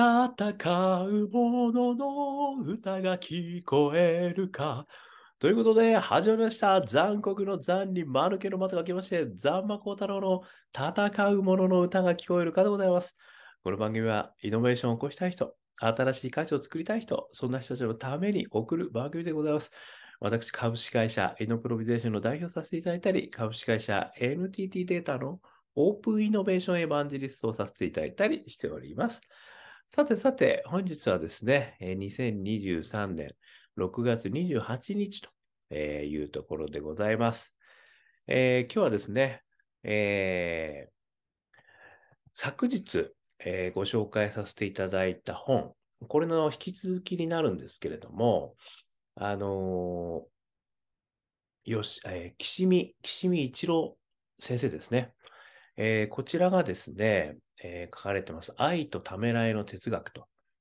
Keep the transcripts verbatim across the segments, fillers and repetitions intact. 戦う者の歌が聞こえるか。ということで、始まりました。残酷の残に間抜けの的が来まして、残馬光太郎の戦う者の歌が聞こえるかでございます。この番組は、イノベーションを起こしたい人、新しい価値を作りたい人、そんな人たちのために送る番組でございます。私、株式会社イノプロビゼーションの代表させていただいたり、株式会社 エヌティーティー データのオープンイノベーションエヴァンジリストをさせていただいたりしております。さてさて、本日はですね、にせんにじゅうさんねんろくがつにじゅうはちにちというところでございます。えー、今日はですね、えー、昨日、えー、ご紹介させていただいた本、これの引き続きになるんですけれども、あのー、よし、えー、岸見、岸見一郎先生ですね。えー、こちらがですね、えー、書かれてます。愛とためらいの哲学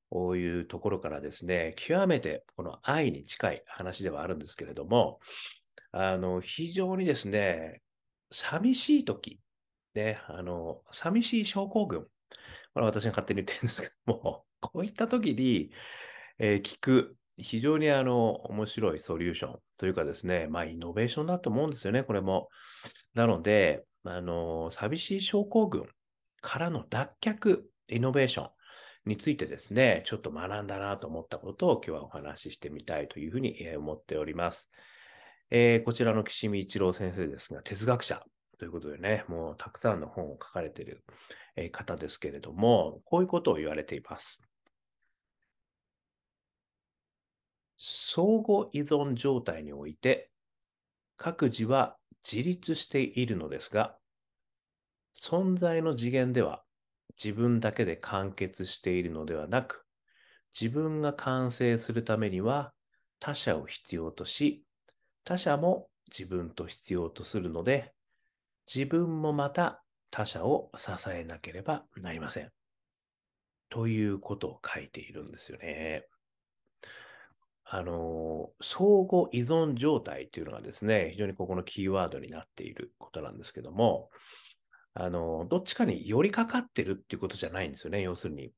というところからですね、極めてこの愛に近い話ではあるんですけれども、あの、非常にですね、寂しい時、ね、あの、寂しい症候群、これは私が勝手に言ってるんですけども、こういった時に、えー、聞く、非常にあの面白いソリューションというかですね、まあイノベーションだと思うんですよね、これも。なので、あの、寂しい症候群からの脱却、イノベーションについてですね、ちょっと学んだなと思ったことを今日はお話ししてみたいというふうに思っております。えー、こちらの岸見一郎先生ですが、哲学者ということでね、もうたくさんの本を書かれている方ですけれども、こういうことを言われています。相互依存状態において、各自は自立しているのですが、存在の次元では自分だけで完結しているのではなく、自分が完成するためには他者を必要とし、他者も自分と必要とするので、自分もまた他者を支えなければなりません。ということを書いているんですよね。あの、相互依存状態というのがですね、非常にここのキーワードになっていることなんですけども、あの、どっちかに寄りかかってるっていうことじゃないんですよね。要するに、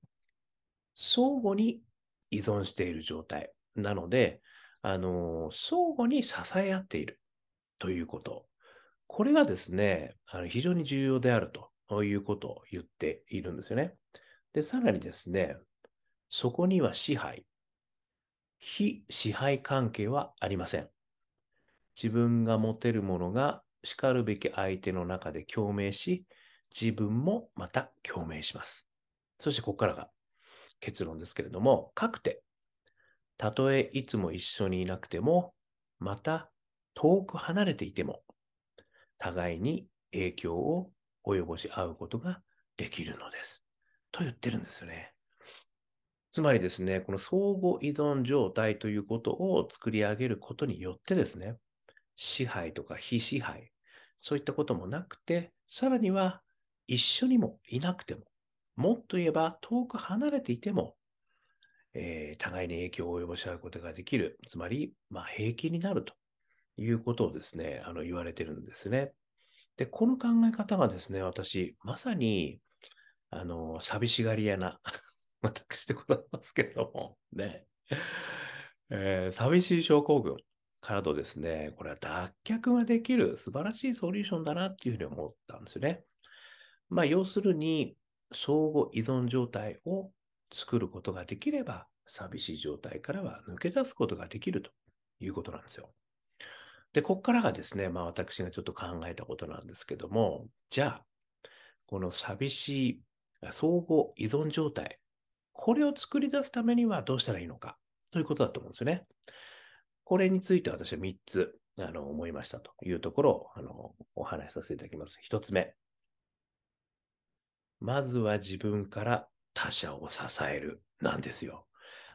相互に依存している状態。なので、あの、相互に支え合っているということ。これがですね、あの、非常に重要であるということを言っているんですよね。で、さらにですね、そこには支配。非支配関係はありません。自分が持てるものが叱るべき相手の中で共鳴し、自分もまた共鳴します。そしてここからが結論ですけれども、かくて、たとえいつも一緒にいなくても、また遠く離れていても、互いに影響を及ぼし合うことができるのです。と言ってるんですよね。つまりですね、この相互依存状態ということを作り上げることによってですね、支配とか非支配、そういったこともなくて、さらには一緒にもいなくても、もっと言えば遠く離れていても、えー、互いに影響を及ぼし合うことができる、つまり、まあ、平気になるということをですね、あの言われてるんですね。で、この考え方がですね、私、まさに、あの、寂しがり屋な、私でございますけれどもね、えー、寂しい症候群からとですね、これは脱却ができる素晴らしいソリューションだなっていうふうに思ったんですよね。まあ要するに相互依存状態を作ることができれば寂しい状態からは抜け出すことができるということなんですよ。で、ここからがですね、まあ私がちょっと考えたことなんですけども、じゃあこの寂しい相互依存状態、これを作り出すためにはどうしたらいいのかということだと思うんですよね。これについて私はみっつあの思いましたというところをあのお話しさせていただきます。ひとつめ。まずは自分から他者を支えるなんですよ。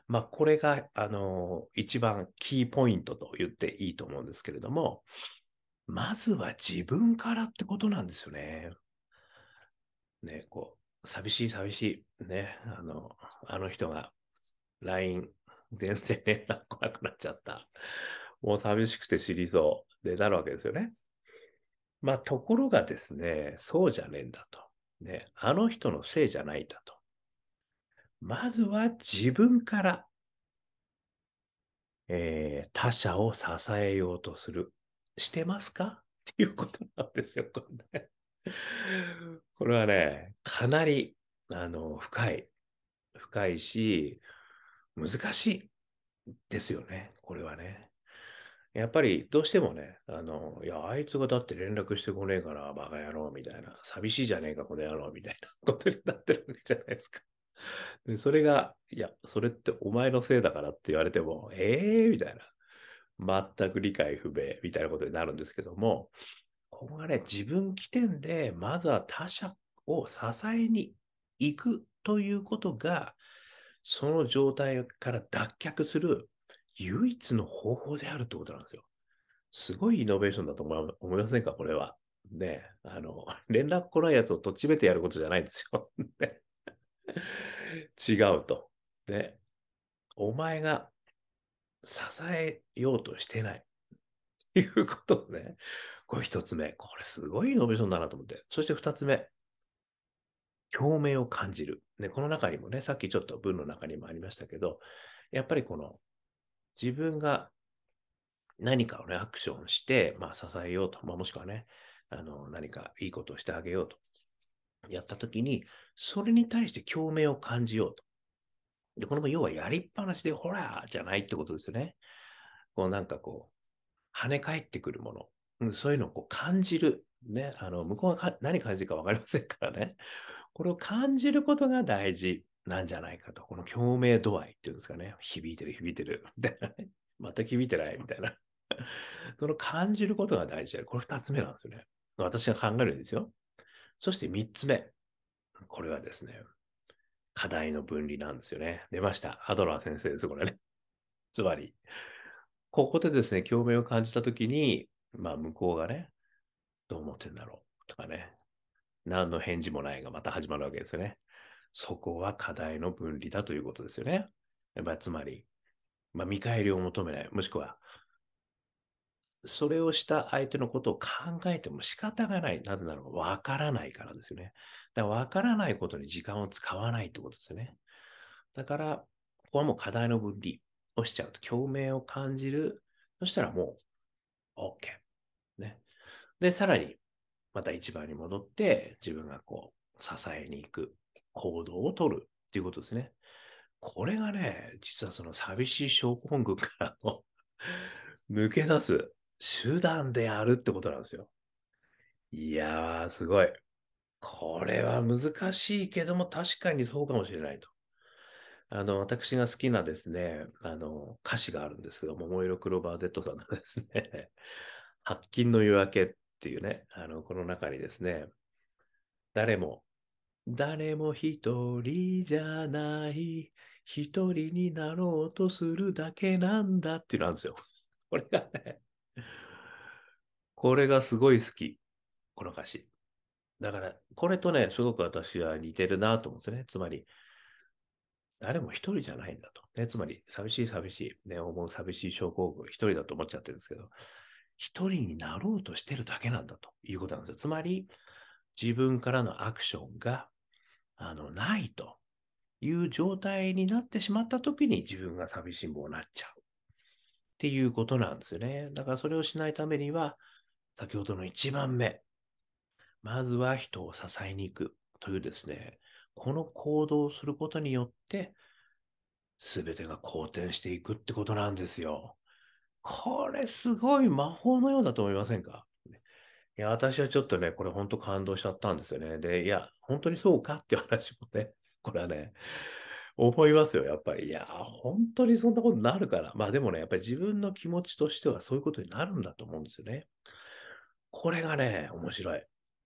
まあこれがあの一番キーポイントと言っていいと思うんですけれども、まずは自分からってことなんですよね。ね、こう。寂しい寂しい。ね。あの、あの人が ライン 全然連絡来なくなっちゃった。もう寂しくて知りそう。で、なるわけですよね。まあ、ところがですね、そうじゃねえんだと。ね。あの人のせいじゃないんだと。まずは自分から、えー、他者を支えようとする。してますかっていうことなんですよ。これね、これはね、かなりあの深い。深いし、難しいですよね。これはね。やっぱりどうしてもね、あの、いや、あいつがだって連絡してこねえから、バカ野郎みたいな、寂しいじゃねえか、この野郎みたいなことになってるわけじゃないですか。でそれが、いや、それってお前のせいだからって言われても、ええー、みたいな、全く理解不明みたいなことになるんですけども、ここがね、自分起点で、まずは他者を支えに行くということが、その状態から脱却する唯一の方法であるってことなんですよ。すごいイノベーションだと思いませんか、これは。ね、あの、連絡来ないやつをとっちめてやることじゃないんですよ。ね、違うと。ね、お前が支えようとしてないっていうことね。これ一つ目。これすごいイノベーションだなと思って。そして二つ目。共鳴を感じる。で、この中にもね、さっきちょっと文の中にもありましたけど、やっぱりこの自分が何かをね、アクションして、まあ、支えようと、まあ、もしくはね、あの、何かいいことをしてあげようと、やったときに、それに対して共鳴を感じようと。で、これも要はやりっぱなしで、ほら、じゃないってことですよね。こう、なんかこう、跳ね返ってくるもの。そういうのをこう感じる。ね。あの、向こうが何感じるか分かりませんからね。これを感じることが大事なんじゃないかと。この共鳴度合いっていうんですかね。響いてる、響いてる。みたいなね。また響いてない、みたいな。その感じることが大事である。これ二つ目なんですよね。私が考えるんですよ。そして三つ目。これはですね、課題の分離なんですよね。出ました。アドラー先生です、これね。つまり、ここでですね、共鳴を感じたときに、まあ向こうがね、どう思ってんだろうとかね、何の返事もないがまた始まるわけですよね。そこは課題の分離だということですよね。まあ、つまり、まあ、見返りを求めない、もしくは、それをした相手のことを考えても仕方がない、なぜならわからないからですよね。だからわからないことに時間を使わないということですよね。だから、ここはもう課題の分離をしちゃうと、共鳴を感じる、そしたらもう OK。ね、で、さらに、また一番に戻って、自分がこう、支えに行く行動を取るっていうことですね。これがね、実はその寂しい症候群からの抜け出す手段であるってことなんですよ。いやー、すごい。これは難しいけども、確かにそうかもしれないと。あの、私が好きなですね、あの、歌詞があるんですけども、ももいろクローバーZさんのですね、白金の夜明けっていうね、あの、この中にですね、誰も、誰も一人じゃない、一人になろうとするだけなんだっていうのなんですよ。これがね、これがすごい好き、この歌詞。だから、これとね、すごく私は似てるなと思うんですね。つまり、誰も一人じゃないんだと。ね、つまり、寂しい寂しい、ね、思う寂しい症候群、一人だと思っちゃってるんですけど、一人になろうとしてるだけなんだということなんですよ。つまり、自分からのアクションが、あの、ないという状態になってしまったときに自分が寂しん坊になっちゃうっていうことなんですよね。だからそれをしないためには、先ほどの一番目、まずは人を支えに行くというですね、この行動をすることによって、すべてが好転していくってことなんですよ。これすごい魔法のようだと思いませんか？いや、私はちょっとね、これ本当感動しちゃったんですよね。で、いや、本当にそうかっていう話もね、これはね、思いますよ、やっぱり。いや、本当にそんなことになるから。まあでもね、やっぱり自分の気持ちとしてはそういうことになるんだと思うんですよね。これがね、面白い。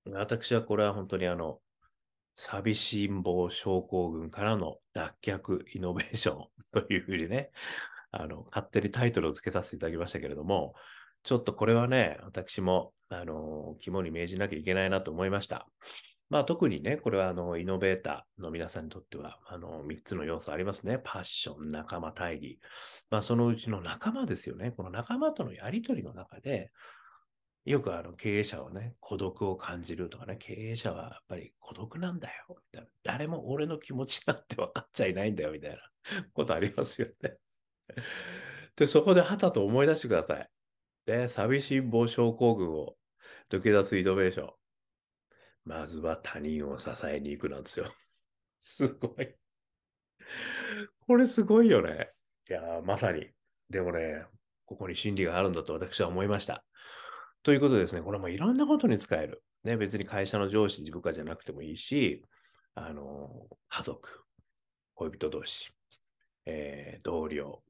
私はこれは本当にあの、寂しん坊症候群からの脱却イノベーションというふうにね、あの、勝手にタイトルをつけさせていただきましたけれども、ちょっとこれはね、私も、あの、肝に銘じなきゃいけないなと思いました。まあ、特にね、これは、あの、イノベーターの皆さんにとっては、あの、みっつの要素ありますね。パッション、仲間、大義。まあ、そのうちの仲間ですよね。この仲間とのやりとりの中で、よくあの経営者はね、孤独を感じるとかね、経営者はやっぱり孤独なんだよみたいな、誰も俺の気持ちなんて分かっちゃいないんだよみたいなことありますよね。で、そこではたと思い出してください。で、寂しん坊症候群を抜け出すイノベーション。まずは他人を支えに行くなんですよ。すごい。これすごいよね。いや、まさに。でもね、ここに真理があるんだと私は思いました。ということですね、これもいろんなことに使える。ね、別に会社の上司、部下じゃなくてもいいし、あの、家族、恋人同士、えー、同僚、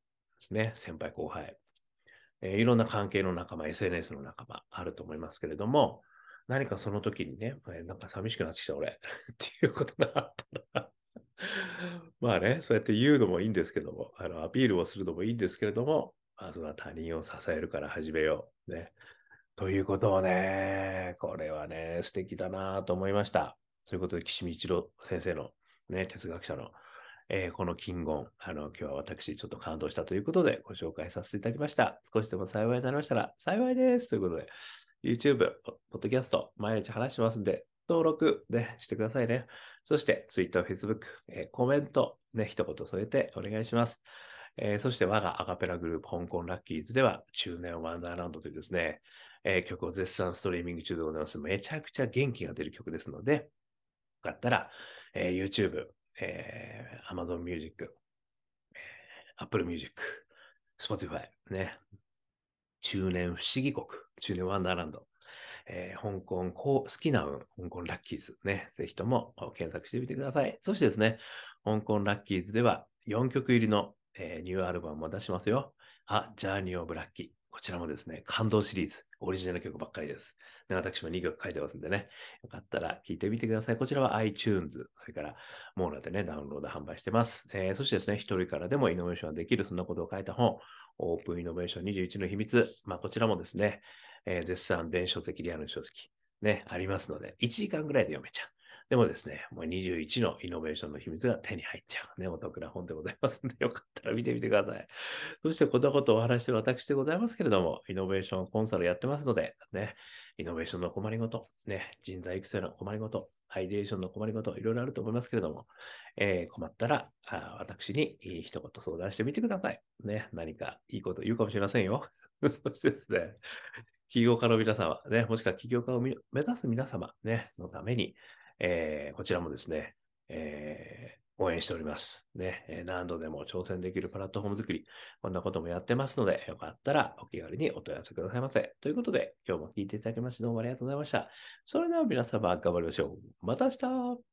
ね、先輩後輩、えー、いろんな関係の仲間、エスエヌエス の仲間あると思いますけれども、何かその時にね、えー、なんか寂しくなってきた俺っていうことがあったら、まあね、そうやって言うのもいいんですけども、あのアピールをするのもいいんですけれども、まずは他人を支えるから始めよう。ね、ということをね、これはね、素敵だなと思いました。ということで、岸見一郎先生の、ね、哲学者の、えー、この金言、あの、今日は私ちょっと感動したということでご紹介させていただきました。少しでも幸いになりましたら幸いです。ということで、YouTube、ポッドキャスト、毎日話してますんで、登録、ね、してくださいね。そして、Twitter、Facebook、えー、コメント、ね、一言添えてお願いします。えー、そして、我がアカペラグループ、香港ラッキーズでは、中年ワンダーランドというですね、えー、曲を絶賛ストリーミング中でございます。めちゃくちゃ元気が出る曲ですので、よかったら、えー、YouTube、えー、Amazon Music、Apple Music、Spotify、ね、中年不思議国、中年ワンダーランド、えー、香港好きな運、香港ラッキーズ、ね、ぜひとも検索してみてください。そしてですね、香港ラッキーズではよんきょく入りの、えー、ニューアルバムも出しますよ。あ、ジャーニーオブラッキー。こちらもですね、感動シリーズ、オリジナル曲ばっかりです。で、私もにきょく書いてますんでね、よかったら聴いてみてください。こちらは iTunes、それからモーナでね、ダウンロード販売してます。えー、そしてですね、一人からでもイノベーションができる、そんなことを書いた本、オープンイノベーションにじゅういちの秘密、まあ、こちらもですね、えー、絶賛電子書籍、リアル書籍、ね、ありますので、いちじかんぐらいで読めちゃう。でもですね、もうにじゅういちのイノベーションの秘密が手に入っちゃうね、お得な本でございますので、よかったら見てみてください。そしてこんなことをお話している私でございますけれども、イノベーションコンサルやってますので、ね、イノベーションの困りごと、ね、人材育成の困りごと、アイデアションの困りごと、いろいろあると思いますけれども、えー、困ったらあ私に一言相談してみてください。ね、何かいいこと言うかもしれませんよ。そしてですね、起業家の皆様、ね、もしくは起業家を目指す皆様、ね、のために、えー、こちらもですね、えー、応援しております、ねえー。何度でも挑戦できるプラットフォーム作り、こんなこともやってますので、よかったらお気軽にお問い合わせくださいませ。ということで、今日も聞いていただきまして、どうもありがとうございました。それでは皆様、頑張りましょう。また明日。